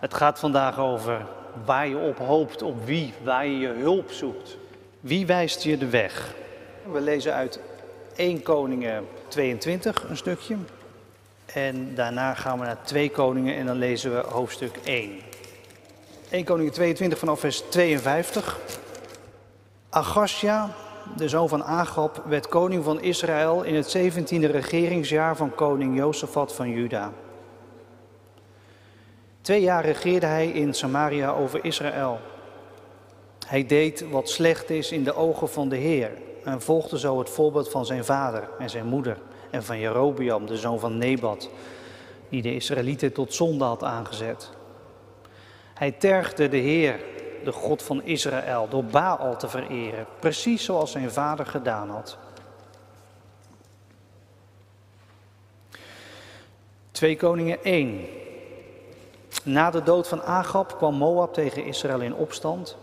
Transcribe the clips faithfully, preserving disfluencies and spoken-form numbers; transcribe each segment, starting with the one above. Het gaat vandaag over waar je op hoopt, op wie, waar je je hulp zoekt. Wie wijst je de weg? We lezen uit Eerste Koningen tweeëntwintig een stukje. En daarna gaan we naar Tweede Koningen en dan lezen we hoofdstuk één. Eerste Koningen tweeëntwintig vanaf vers tweeënvijftig. Achazja, de zoon van Achab, werd koning van Israël in het zeventiende regeringsjaar van koning Jozafat van Juda. Twee jaar regeerde hij in Samaria over Israël. Hij deed wat slecht is in de ogen van de Heer en volgde zo het voorbeeld van zijn vader en zijn moeder en van Jeroboam, de zoon van Nebat, die de Israëlieten tot zonde had aangezet. Hij tergde de Heer, de God van Israël, door Baal te vereren, precies zoals zijn vader gedaan had. Tweede Koningen één. Na de dood van Achab kwam Moab tegen Israël in opstand.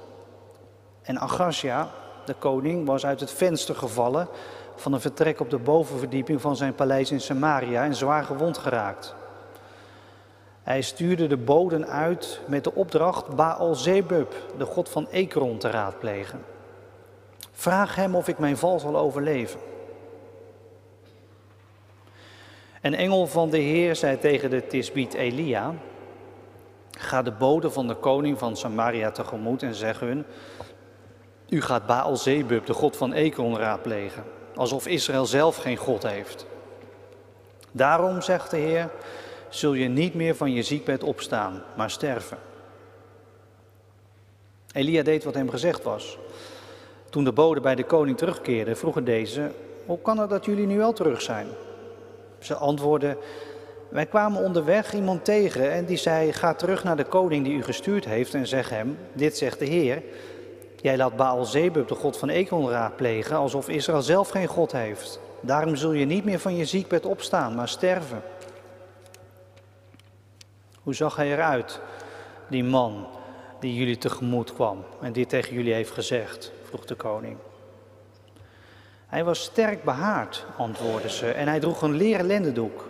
En Achazja, de koning, was uit het venster gevallen van een vertrek op de bovenverdieping van zijn paleis in Samaria en zwaar gewond geraakt. Hij stuurde de boden uit met de opdracht Baäl-Zebub, de god van Ekron, te raadplegen. Vraag hem of ik mijn val zal overleven. Een engel van de Heer zei tegen de Tisbiet Elia: ga de boden van de koning van Samaria tegemoet en zeg hun: u gaat Baäl-Zebub, de god van Ekron, raadplegen, alsof Israël zelf geen god heeft. Daarom, zegt de Heer, zul je niet meer van je ziekbed opstaan, maar sterven. Elia deed wat hem gezegd was. Toen de boden bij de koning terugkeerden, vroegen deze: hoe kan het dat jullie nu wel terug zijn? Ze antwoordden: wij kwamen onderweg iemand tegen en die zei: ga terug naar de koning die u gestuurd heeft en zeg hem, dit zegt de Heer, jij laat Baäl-Zebub, de god van Ekron, raadplegen alsof Israël zelf geen god heeft. Daarom zul je niet meer van je ziekbed opstaan, maar sterven. Hoe zag hij eruit, die man die jullie tegemoet kwam en dit tegen jullie heeft gezegd, vroeg de koning. Hij was sterk behaard, antwoordden ze, en hij droeg een leren lendendoek.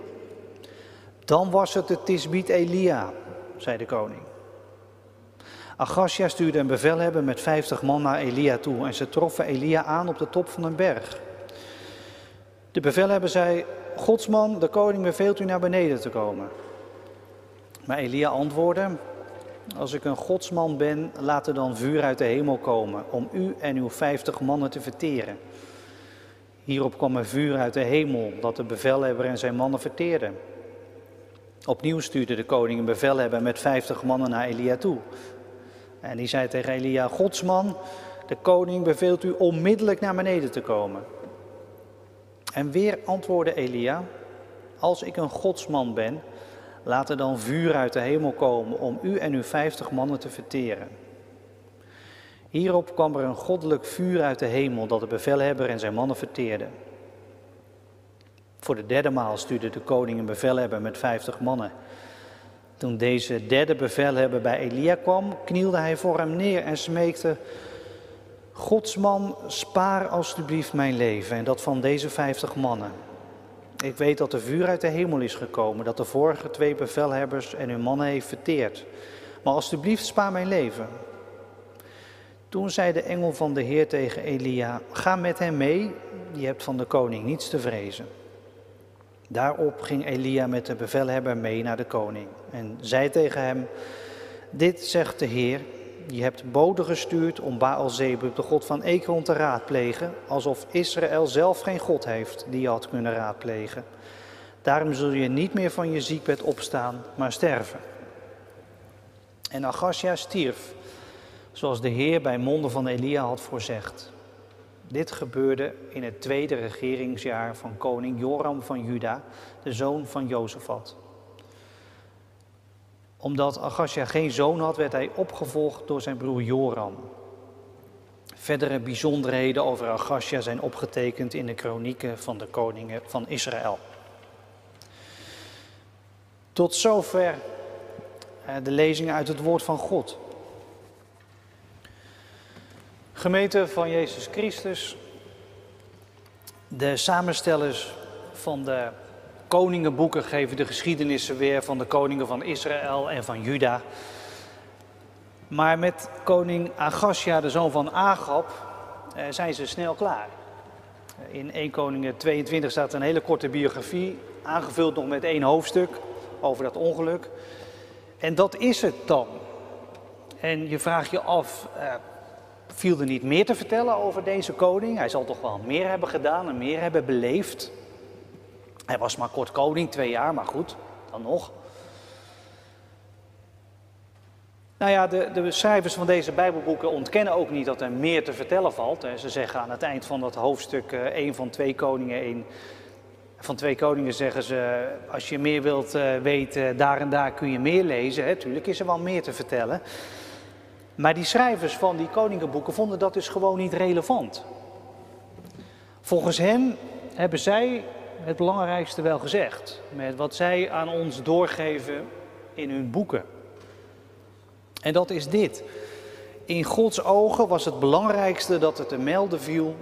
Dan was het de Tisbiet Elia, zei de koning. Achazja stuurde een bevelhebber met vijftig man naar Elia toe en ze troffen Elia aan op de top van een berg. De bevelhebber zei: godsman, de koning beveelt u naar beneden te komen. Maar Elia antwoordde: als ik een godsman ben, laat er dan vuur uit de hemel komen om u en uw vijftig mannen te verteren. Hierop kwam er vuur uit de hemel dat de bevelhebber en zijn mannen verteerden. Opnieuw stuurde de koning een bevelhebber met vijftig mannen naar Elia toe. En die zei tegen Elia: godsman, de koning beveelt u onmiddellijk naar beneden te komen. En weer antwoordde Elia: als ik een godsman ben, laat er dan vuur uit de hemel komen om u en uw vijftig mannen te verteren. Hierop kwam er een goddelijk vuur uit de hemel dat de bevelhebber en zijn mannen verteerden. Voor de derde maal stuurde de koning een bevelhebber met vijftig mannen. Toen deze derde bevelhebber bij Elia kwam, knielde hij voor hem neer en smeekte: godsman, spaar alstublieft mijn leven en dat van deze vijftig mannen. Ik weet dat er vuur uit de hemel is gekomen, dat de vorige twee bevelhebbers en hun mannen heeft verteerd. Maar alstublieft, spaar mijn leven. Toen zei de engel van de Heer tegen Elia: ga met hem mee, je hebt van de koning niets te vrezen. Daarop ging Elia met de bevelhebber mee naar de koning en zei tegen hem: dit zegt de Heer, je hebt boden gestuurd om Baäl-Zebub, de god van Ekron, te raadplegen, alsof Israël zelf geen god heeft die je had kunnen raadplegen. Daarom zul je niet meer van je ziekbed opstaan, maar sterven. En Achazja stierf, zoals de Heer bij monden van Elia had voorzegd. Dit gebeurde in het tweede regeringsjaar van koning Joram van Juda, de zoon van Jozafat. Omdat Achazja geen zoon had, werd hij opgevolgd door zijn broer Joram. Verdere bijzonderheden over Achazja zijn opgetekend in de kronieken van de koningen van Israël. Tot zover de lezingen uit het woord van God. Gemeente van Jezus Christus, de samenstellers van de Koningenboeken geven de geschiedenissen weer van de koningen van Israël en van Juda. Maar met koning Achazja, de zoon van Achab, zijn ze snel klaar. In Eerste Koningen tweeëntwintig staat een hele korte biografie, aangevuld nog met één hoofdstuk over dat ongeluk. En dat is het dan. En je vraagt je af, uh, viel er niet meer te vertellen over deze koning? Hij zal toch wel meer hebben gedaan en meer hebben beleefd. Hij was maar kort koning, twee jaar, maar goed, dan nog. Nou ja, de, de schrijvers van deze Bijbelboeken ontkennen ook niet dat er meer te vertellen valt. Ze zeggen aan het eind van dat hoofdstuk één van twee koningen, één van twee koningen zeggen ze, als je meer wilt weten, daar en daar kun je meer lezen. Hè, tuurlijk is er wel meer te vertellen. Maar die schrijvers van die koningenboeken vonden dat dus gewoon niet relevant. Volgens hen hebben zij het belangrijkste wel gezegd, met wat zij aan ons doorgeven in hun boeken. En dat is dit. In Gods ogen was het belangrijkste dat het te melden viel.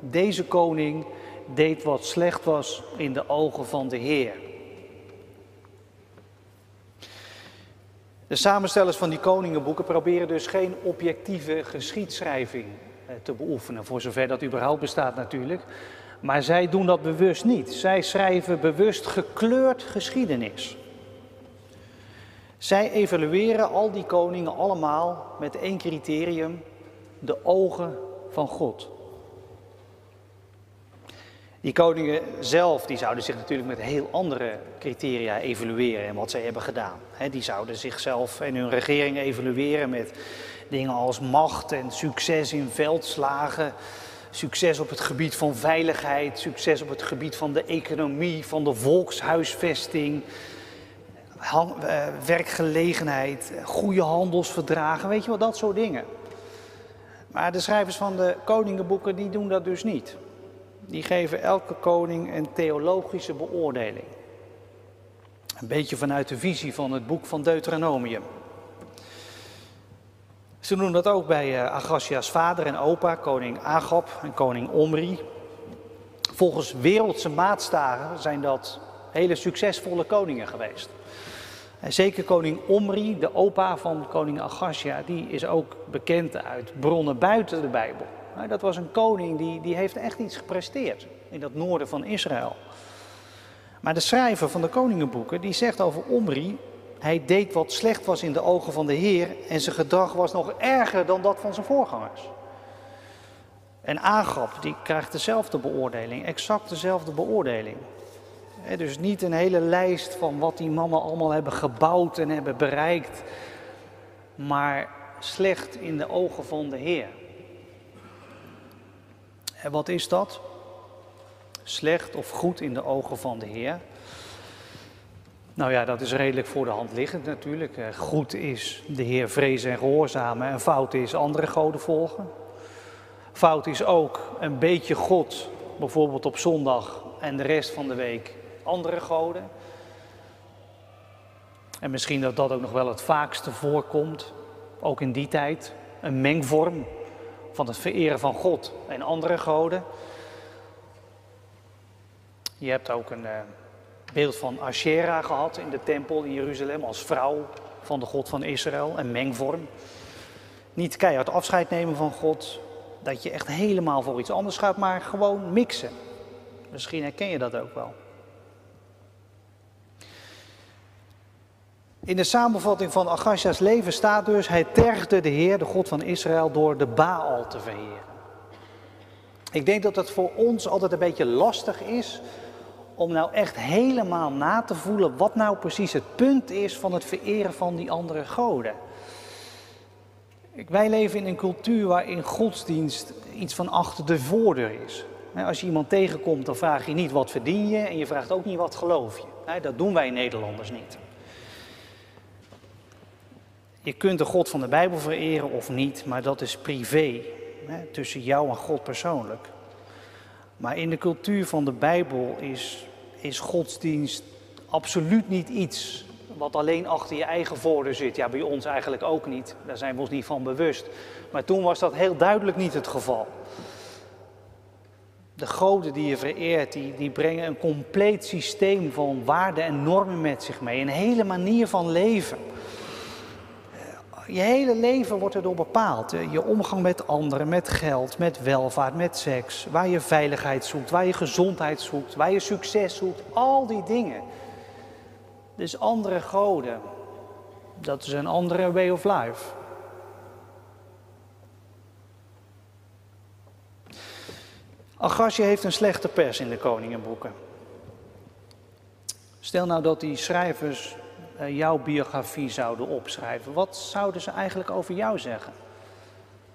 Deze koning deed wat slecht was in de ogen van de Heer. De samenstellers van die koningenboeken proberen dus geen objectieve geschiedschrijving te beoefenen. Voor zover dat überhaupt bestaat natuurlijk. Maar zij doen dat bewust niet. Zij schrijven bewust gekleurd geschiedenis. Zij evalueren al die koningen allemaal met één criterium, de ogen van God. Die koningen zelf, die zouden zich natuurlijk met heel andere criteria evalueren en wat zij hebben gedaan. Die zouden zichzelf en hun regering evalueren met dingen als macht en succes in veldslagen, succes op het gebied van veiligheid, succes op het gebied van de economie, van de volkshuisvesting, werkgelegenheid, goede handelsverdragen, weet je wel, dat soort dingen. Maar de schrijvers van de koningenboeken, die doen dat dus niet. Die geven elke koning een theologische beoordeling. Een beetje vanuit de visie van het boek van Deuteronomium. Ze doen dat ook bij Achazja's vader en opa, koning Achab en koning Omri. Volgens wereldse maatstaven zijn dat hele succesvolle koningen geweest. En zeker koning Omri, de opa van koning Achazja, die is ook bekend uit bronnen buiten de Bijbel. Nou, dat was een koning die, die heeft echt iets gepresteerd in dat noorden van Israël. Maar de schrijver van de koningenboeken, die zegt over Omri, hij deed wat slecht was in de ogen van de Heer en zijn gedrag was nog erger dan dat van zijn voorgangers. En Achab, die krijgt dezelfde beoordeling, exact dezelfde beoordeling. He, dus niet een hele lijst van wat die mannen allemaal hebben gebouwd en hebben bereikt, maar slecht in de ogen van de Heer. En wat is dat? Slecht of goed in de ogen van de Heer? Nou ja, dat is redelijk voor de hand liggend natuurlijk. Goed is de Heer vrezen en gehoorzamen en fout is andere goden volgen. Fout is ook een beetje God, bijvoorbeeld op zondag en de rest van de week andere goden. En misschien dat dat ook nog wel het vaakste voorkomt, ook in die tijd. Een mengvorm van het vereren van God en andere goden. Je hebt ook een uh, beeld van Asherah gehad in de tempel in Jeruzalem als vrouw van de God van Israël, een mengvorm. Niet keihard afscheid nemen van God, dat je echt helemaal voor iets anders gaat, maar gewoon mixen. Misschien herken je dat ook wel. In de samenvatting van Achazja's leven staat dus, hij tergde de Heer, de God van Israël, door de Baal te vereren. Ik denk dat het voor ons altijd een beetje lastig is om nou echt helemaal na te voelen wat nou precies het punt is van het vereren van die andere goden. Wij leven in een cultuur waarin godsdienst iets van achter de voordeur is. Als je iemand tegenkomt, dan vraag je niet wat verdien je en je vraagt ook niet wat geloof je. Dat doen wij Nederlanders niet. Je kunt de God van de Bijbel vereren of niet, maar dat is privé, tussen jou en God persoonlijk. Maar in de cultuur van de Bijbel is, is godsdienst absoluut niet iets wat alleen achter je eigen voordeur zit. Ja, bij ons eigenlijk ook niet, daar zijn we ons niet van bewust. Maar toen was dat heel duidelijk niet het geval. De goden die je vereert, die, die brengen een compleet systeem van waarden en normen met zich mee. Een hele manier van leven. Je hele leven wordt erdoor bepaald. Je omgang met anderen, met geld, met welvaart, met seks. Waar je veiligheid zoekt, waar je gezondheid zoekt, waar je succes zoekt. Al die dingen. Dus andere goden. Dat is een andere way of life. Achazja heeft een slechte pers in de koningenboeken. Stel nou dat die schrijvers jouw biografie zouden opschrijven. Wat zouden ze eigenlijk over jou zeggen?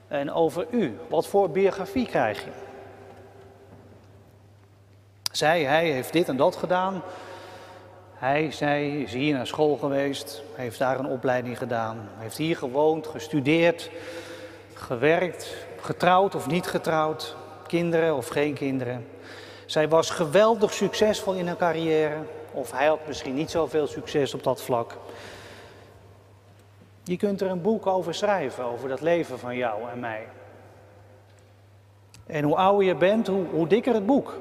En over u? Wat voor biografie krijg je? Zij, hij heeft dit en dat gedaan. Hij, zij is hier naar school geweest, heeft daar een opleiding gedaan. Heeft hier gewoond, gestudeerd, gewerkt, getrouwd of niet getrouwd. Kinderen of geen kinderen. Zij was geweldig succesvol in haar carrière. Of hij had misschien niet zoveel succes op dat vlak. Je kunt er een boek over schrijven, over dat leven van jou en mij. En hoe ouder je bent, hoe, hoe dikker het boek.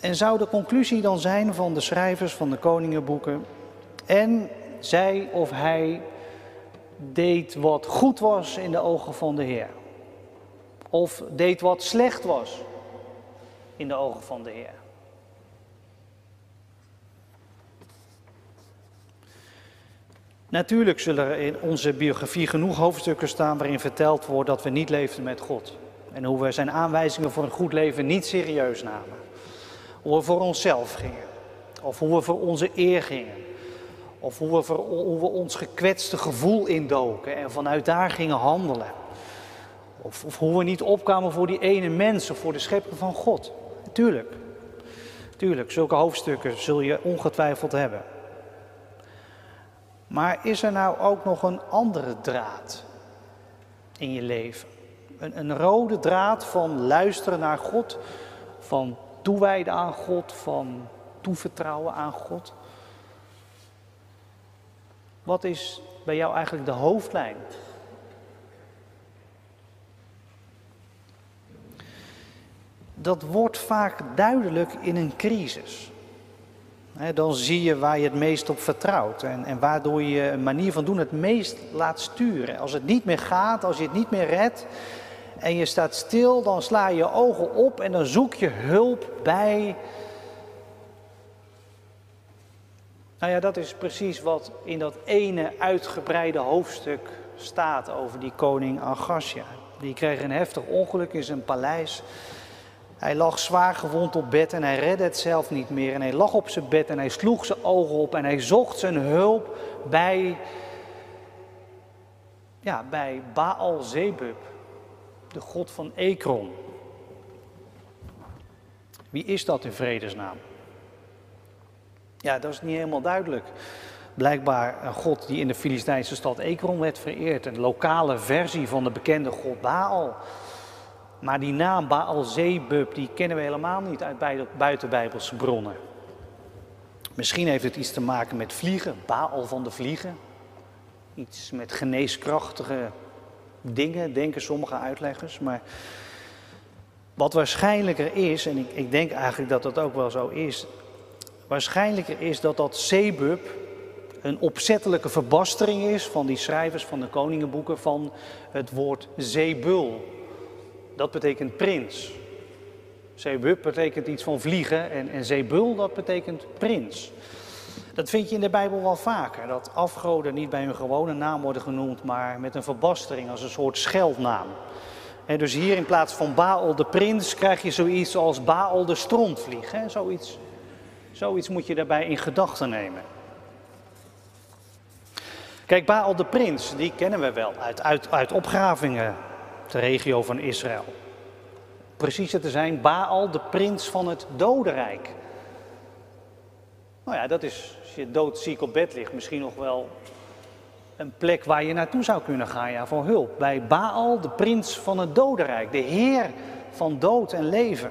En zou de conclusie dan zijn van de schrijvers van de koningenboeken: en zij of hij deed wat goed was in de ogen van de Heer. Of deed wat slecht was in de ogen van de Heer. Natuurlijk zullen er in onze biografie genoeg hoofdstukken staan waarin verteld wordt dat we niet leefden met God. En hoe we zijn aanwijzingen voor een goed leven niet serieus namen. Hoe we voor onszelf gingen. Of hoe we voor onze eer gingen. Of hoe we, voor, hoe we ons gekwetste gevoel indoken en vanuit daar gingen handelen. Of, of hoe we niet opkwamen voor die ene mens of voor de schepping van God. Tuurlijk. Tuurlijk, zulke hoofdstukken zul je ongetwijfeld hebben. Maar is er nou ook nog een andere draad in je leven? Een, een rode draad van luisteren naar God, van toewijden aan God, van toevertrouwen aan God. Wat is bij jou eigenlijk de hoofdlijn? Dat wordt vaak duidelijk in een crisis. Dan zie je waar je het meest op vertrouwt en, en waardoor je een manier van doen het meest laat sturen. Als het niet meer gaat, als je het niet meer redt en je staat stil, dan sla je je ogen op en dan zoek je hulp bij. Nou ja, dat is precies wat in dat ene uitgebreide hoofdstuk staat over die koning Achazja. Die kreeg een heftig ongeluk in zijn paleis. Hij lag zwaar gewond op bed en hij redde het zelf niet meer. En hij lag op zijn bed en hij sloeg zijn ogen op en hij zocht zijn hulp bij, ja, bij Baäl-Zebub, de god van Ekron. Wie is dat in vredesnaam? Ja, dat is niet helemaal duidelijk. Blijkbaar een god die in de Filistijnse stad Ekron werd vereerd. Een lokale versie van de bekende god Baal. Maar die naam Baäl-Zebub, die kennen we helemaal niet uit buitenbijbelse bronnen. Misschien heeft het iets te maken met vliegen, Baal van de vliegen. Iets met geneeskrachtige dingen, denken sommige uitleggers. Maar wat waarschijnlijker is, en ik, ik denk eigenlijk dat dat ook wel zo is. Waarschijnlijker is dat dat Zebub een opzettelijke verbastering is van die schrijvers van de koningenboeken van het woord Zebul. Dat betekent prins. Zebub betekent iets van vliegen en, en Zebul, dat betekent prins. Dat vind je in de Bijbel wel vaker. Dat afgoden niet bij hun gewone naam worden genoemd, maar met een verbastering als een soort scheldnaam. En dus hier in plaats van Baal de prins krijg je zoiets als Baal de strontvlieg. Hè? Zoiets, zoiets moet je daarbij in gedachten nemen. Kijk, Baal de prins, die kennen we wel uit, uit, uit opgravingen. De regio van Israël. Preciezer te zijn, Baal, de prins van het dodenrijk. Nou ja, dat is, als je doodziek op bed ligt, misschien nog wel een plek waar je naartoe zou kunnen gaan, ja, voor hulp. Bij Baal, de prins van het dodenrijk, de heer van dood en leven.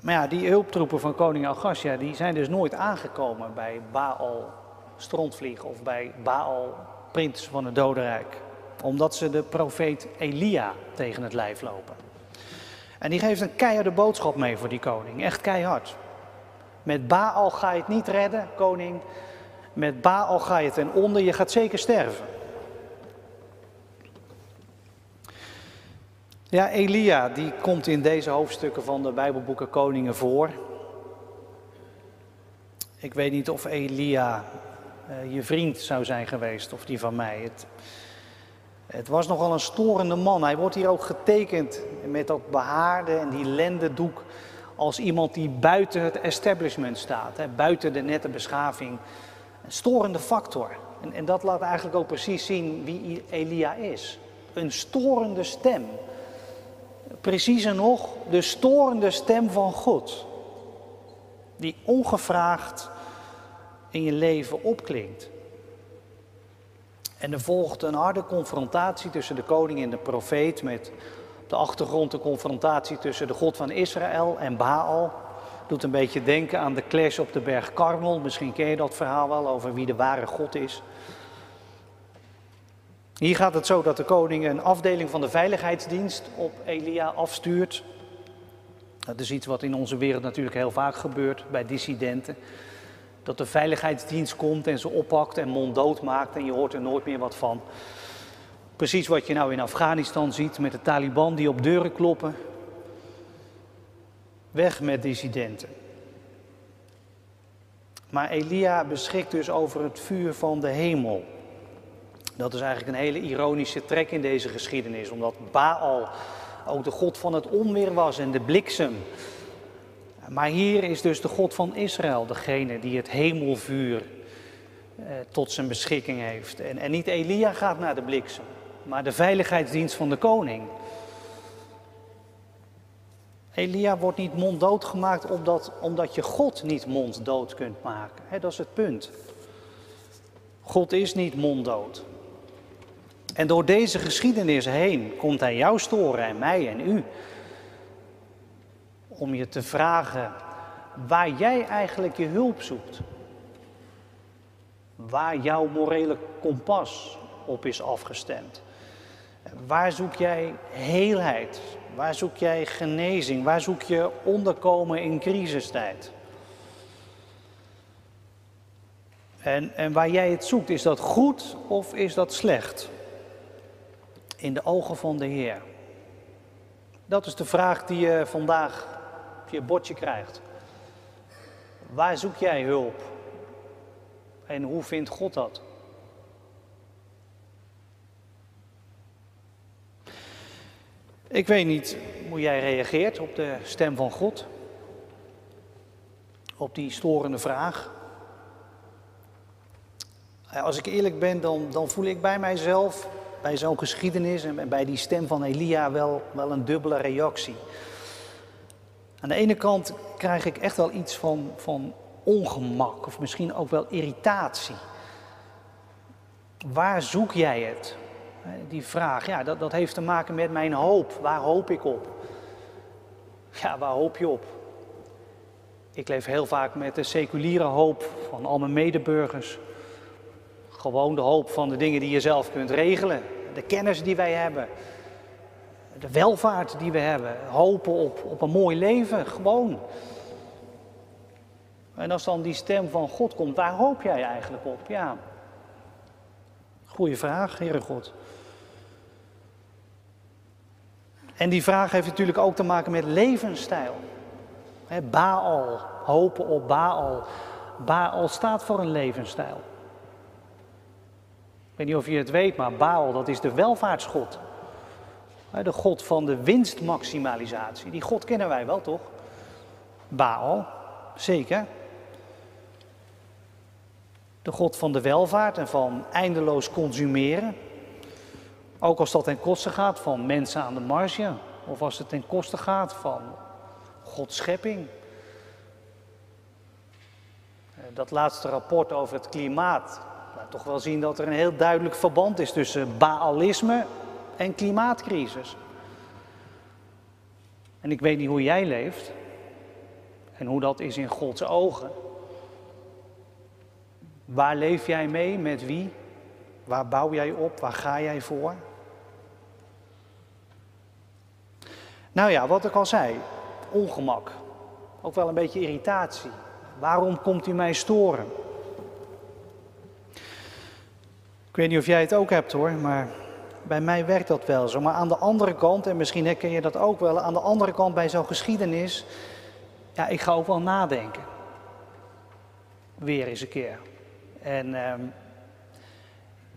Maar ja, die hulptroepen van koning Achazja, die zijn dus nooit aangekomen bij Baal, strontvlieg, of bij Baal, prins van het dodenrijk. omdat ze de profeet Elia tegen het lijf lopen. En die geeft een keiharde boodschap mee voor die koning, echt keihard. Met Baal ga je het niet redden, koning. Met Baal ga je ten onder, je gaat zeker sterven. Ja, Elia, die komt in deze hoofdstukken van de Bijbelboeken Koningen voor. Ik weet niet of Elia uh, je vriend zou zijn geweest, of die van mij. Het, het was nogal een storende man. Hij wordt hier ook getekend met dat behaarde en die lendendoek als iemand die buiten het establishment staat, hè, buiten de nette beschaving. Een storende factor. En, en dat laat eigenlijk ook precies zien wie Elia is. Een storende stem. Preciezer nog, de storende stem van God. Die ongevraagd in je leven opklinkt. En er volgt een harde confrontatie tussen de koning en de profeet, met de achtergrond de confrontatie tussen de God van Israël en Baal. Doet een beetje denken aan de clash op de berg Karmel. Misschien ken je dat verhaal wel over wie de ware God is. Hier gaat het zo dat de koning een afdeling van de veiligheidsdienst op Elia afstuurt. Dat is iets wat in onze wereld natuurlijk heel vaak gebeurt bij dissidenten. Dat de veiligheidsdienst komt en ze oppakt en monddood maakt en je hoort er nooit meer wat van. Precies wat je nou in Afghanistan ziet met de Taliban die op deuren kloppen. Weg met dissidenten. Maar Elia beschikt dus over het vuur van de hemel. Dat is eigenlijk een hele ironische trek in deze geschiedenis, omdat Baal ook de god van het onweer was en de bliksem. Maar hier is dus de God van Israël degene die het hemelvuur eh, tot zijn beschikking heeft. En, en niet Elia gaat naar de bliksem, maar de veiligheidsdienst van de koning. Elia wordt niet monddood gemaakt omdat, omdat je God niet monddood kunt maken. He, dat is het punt. God is niet monddood. En door deze geschiedenis heen komt hij jou storen en mij en u. Om je te vragen waar jij eigenlijk je hulp zoekt. Waar jouw morele kompas op is afgestemd. Waar zoek jij heelheid? Waar zoek jij genezing? Waar zoek je onderkomen in crisistijd? En, en waar jij het zoekt, is dat goed of is dat slecht? In de ogen van de Heer. Dat is de vraag die je vandaag op je bordje krijgt. Waar zoek jij hulp? En hoe vindt God dat? Ik weet niet hoe jij reageert op de stem van God. Op die storende vraag. Als ik eerlijk ben, dan, dan voel ik bij mijzelf, bij zo'n geschiedenis en bij die stem van Elia wel, wel een dubbele reactie. Aan de ene kant krijg ik echt wel iets van, van ongemak of misschien ook wel irritatie. Waar zoek jij het? Die vraag, ja, dat, dat heeft te maken met mijn hoop. Waar hoop ik op? Ja, waar hoop je op? Ik leef heel vaak met de seculiere hoop van al mijn medeburgers. Gewoon de hoop van de dingen die je zelf kunt regelen. De kennis die wij hebben. De welvaart die we hebben. Hopen op, op een mooi leven, gewoon. En als dan die stem van God komt, waar hoop jij eigenlijk op? Ja. Goeie vraag, Heere God. En die vraag heeft natuurlijk ook te maken met levensstijl. He, Baal, hopen op Baal. Baal staat voor een levensstijl. Ik weet niet of je het weet, maar Baal, dat is de welvaartsgod. De god van de winstmaximalisatie. Die god kennen wij wel, toch? Baal, zeker. De god van de welvaart en van eindeloos consumeren. Ook als dat ten koste gaat van mensen aan de marge. Of als het ten koste gaat van Gods schepping. Dat laatste rapport over het klimaat. Toch wel zien dat er een heel duidelijk verband is tussen Baalisme en klimaatcrisis. En ik weet niet hoe jij leeft en hoe dat is in Gods ogen. Waar leef jij mee? Met wie? Waar bouw jij op? Waar ga jij voor? Nou ja, wat ik al zei, ongemak. Ook wel een beetje irritatie. Waarom komt u mij storen? Ik weet niet of jij het ook hebt hoor, maar bij mij werkt dat wel zo. Maar aan de andere kant, en misschien herken je dat ook wel, aan de andere kant bij zo'n geschiedenis, ja, ik ga ook wel nadenken. Weer eens een keer. En, um,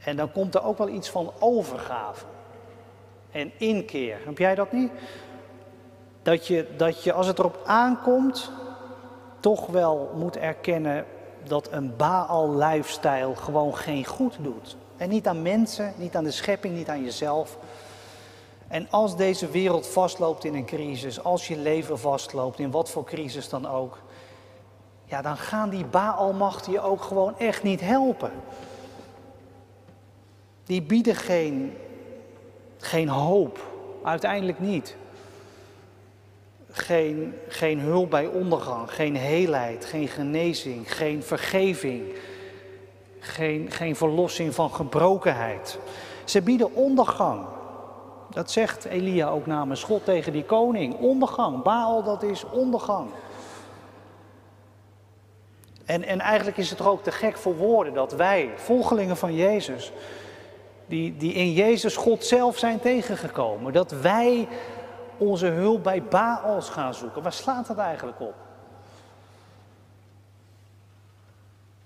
en dan komt er ook wel iets van overgave. En inkeer. Heb jij dat niet? Dat je, dat je als het erop aankomt, toch wel moet erkennen dat een Baal-lifestyle gewoon geen goed doet. En niet aan mensen, niet aan de schepping, niet aan jezelf. En als deze wereld vastloopt in een crisis, als je leven vastloopt, in wat voor crisis dan ook, ja, dan gaan die Baal-machten je ook gewoon echt niet helpen. Die bieden geen, geen hoop, uiteindelijk niet. Geen, geen hulp bij ondergang, geen heelheid, geen genezing, geen vergeving, geen, geen verlossing van gebrokenheid. Ze bieden ondergang. Dat zegt Elia ook namens God tegen die koning. Ondergang, Baal, dat is ondergang. En, en eigenlijk is het er ook te gek voor woorden dat wij, volgelingen van Jezus, die, die in Jezus God zelf zijn tegengekomen, dat wij onze hulp bij Baals gaan zoeken. Waar slaat dat eigenlijk op?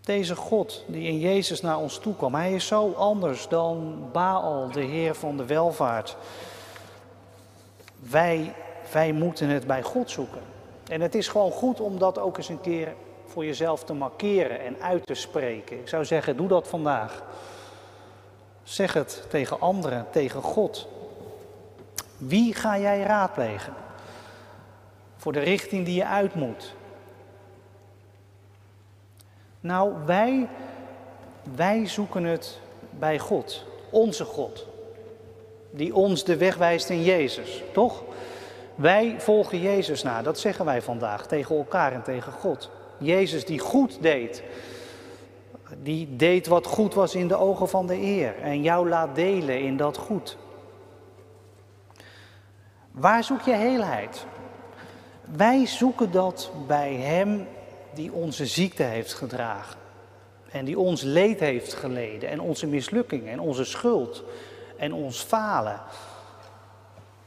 Deze God die in Jezus naar ons toe kwam, hij is zo anders dan Baal, de Heer van de welvaart. Wij, wij moeten het bij God zoeken. En het is gewoon goed om dat ook eens een keer voor jezelf te markeren en uit te spreken. Ik zou zeggen, doe dat vandaag. Zeg het tegen anderen, tegen God. Wie ga jij raadplegen voor de richting die je uit moet? Nou, wij, wij zoeken het bij God, onze God, die ons de weg wijst in Jezus, toch? Wij volgen Jezus na, dat zeggen wij vandaag tegen elkaar en tegen God. Jezus die goed deed, die deed wat goed was in de ogen van de Heer en jou laat delen in dat goed. Waar zoek je heelheid? Wij zoeken dat bij Hem die onze ziekte heeft gedragen. En die ons leed heeft geleden. En onze mislukkingen. En onze schuld. En ons falen.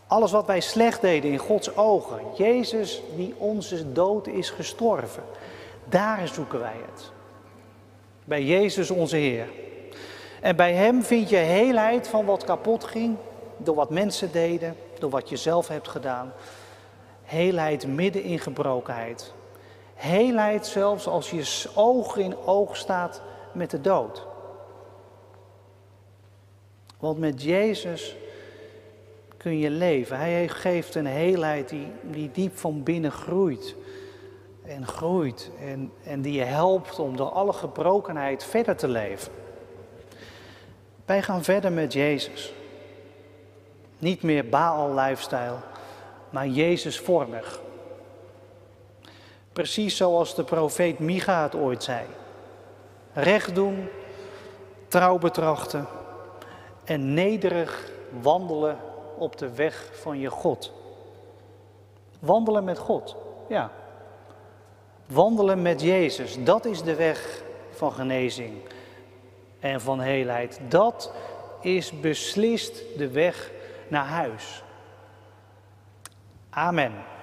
Alles wat wij slecht deden in Gods ogen. Jezus die onze dood is gestorven. Daar zoeken wij het. Bij Jezus onze Heer. En bij Hem vind je heelheid van wat kapot ging. Door wat mensen deden. Door wat je zelf hebt gedaan. Heelheid midden in gebrokenheid. Heelheid zelfs als je oog in oog staat met de dood. Want met Jezus kun je leven. Hij geeft een heelheid die, die diep van binnen groeit. En groeit. En, en die je helpt om door alle gebrokenheid verder te leven. Wij gaan verder met Jezus. Niet meer Baal-lifestyle, maar Jezus-vormig. Precies zoals de profeet Micha het ooit zei. Recht doen, trouw betrachten en nederig wandelen op de weg van je God. Wandelen met God, ja. Wandelen met Jezus, dat is de weg van genezing en van heelheid. Dat is beslist de weg naar huis. Amen.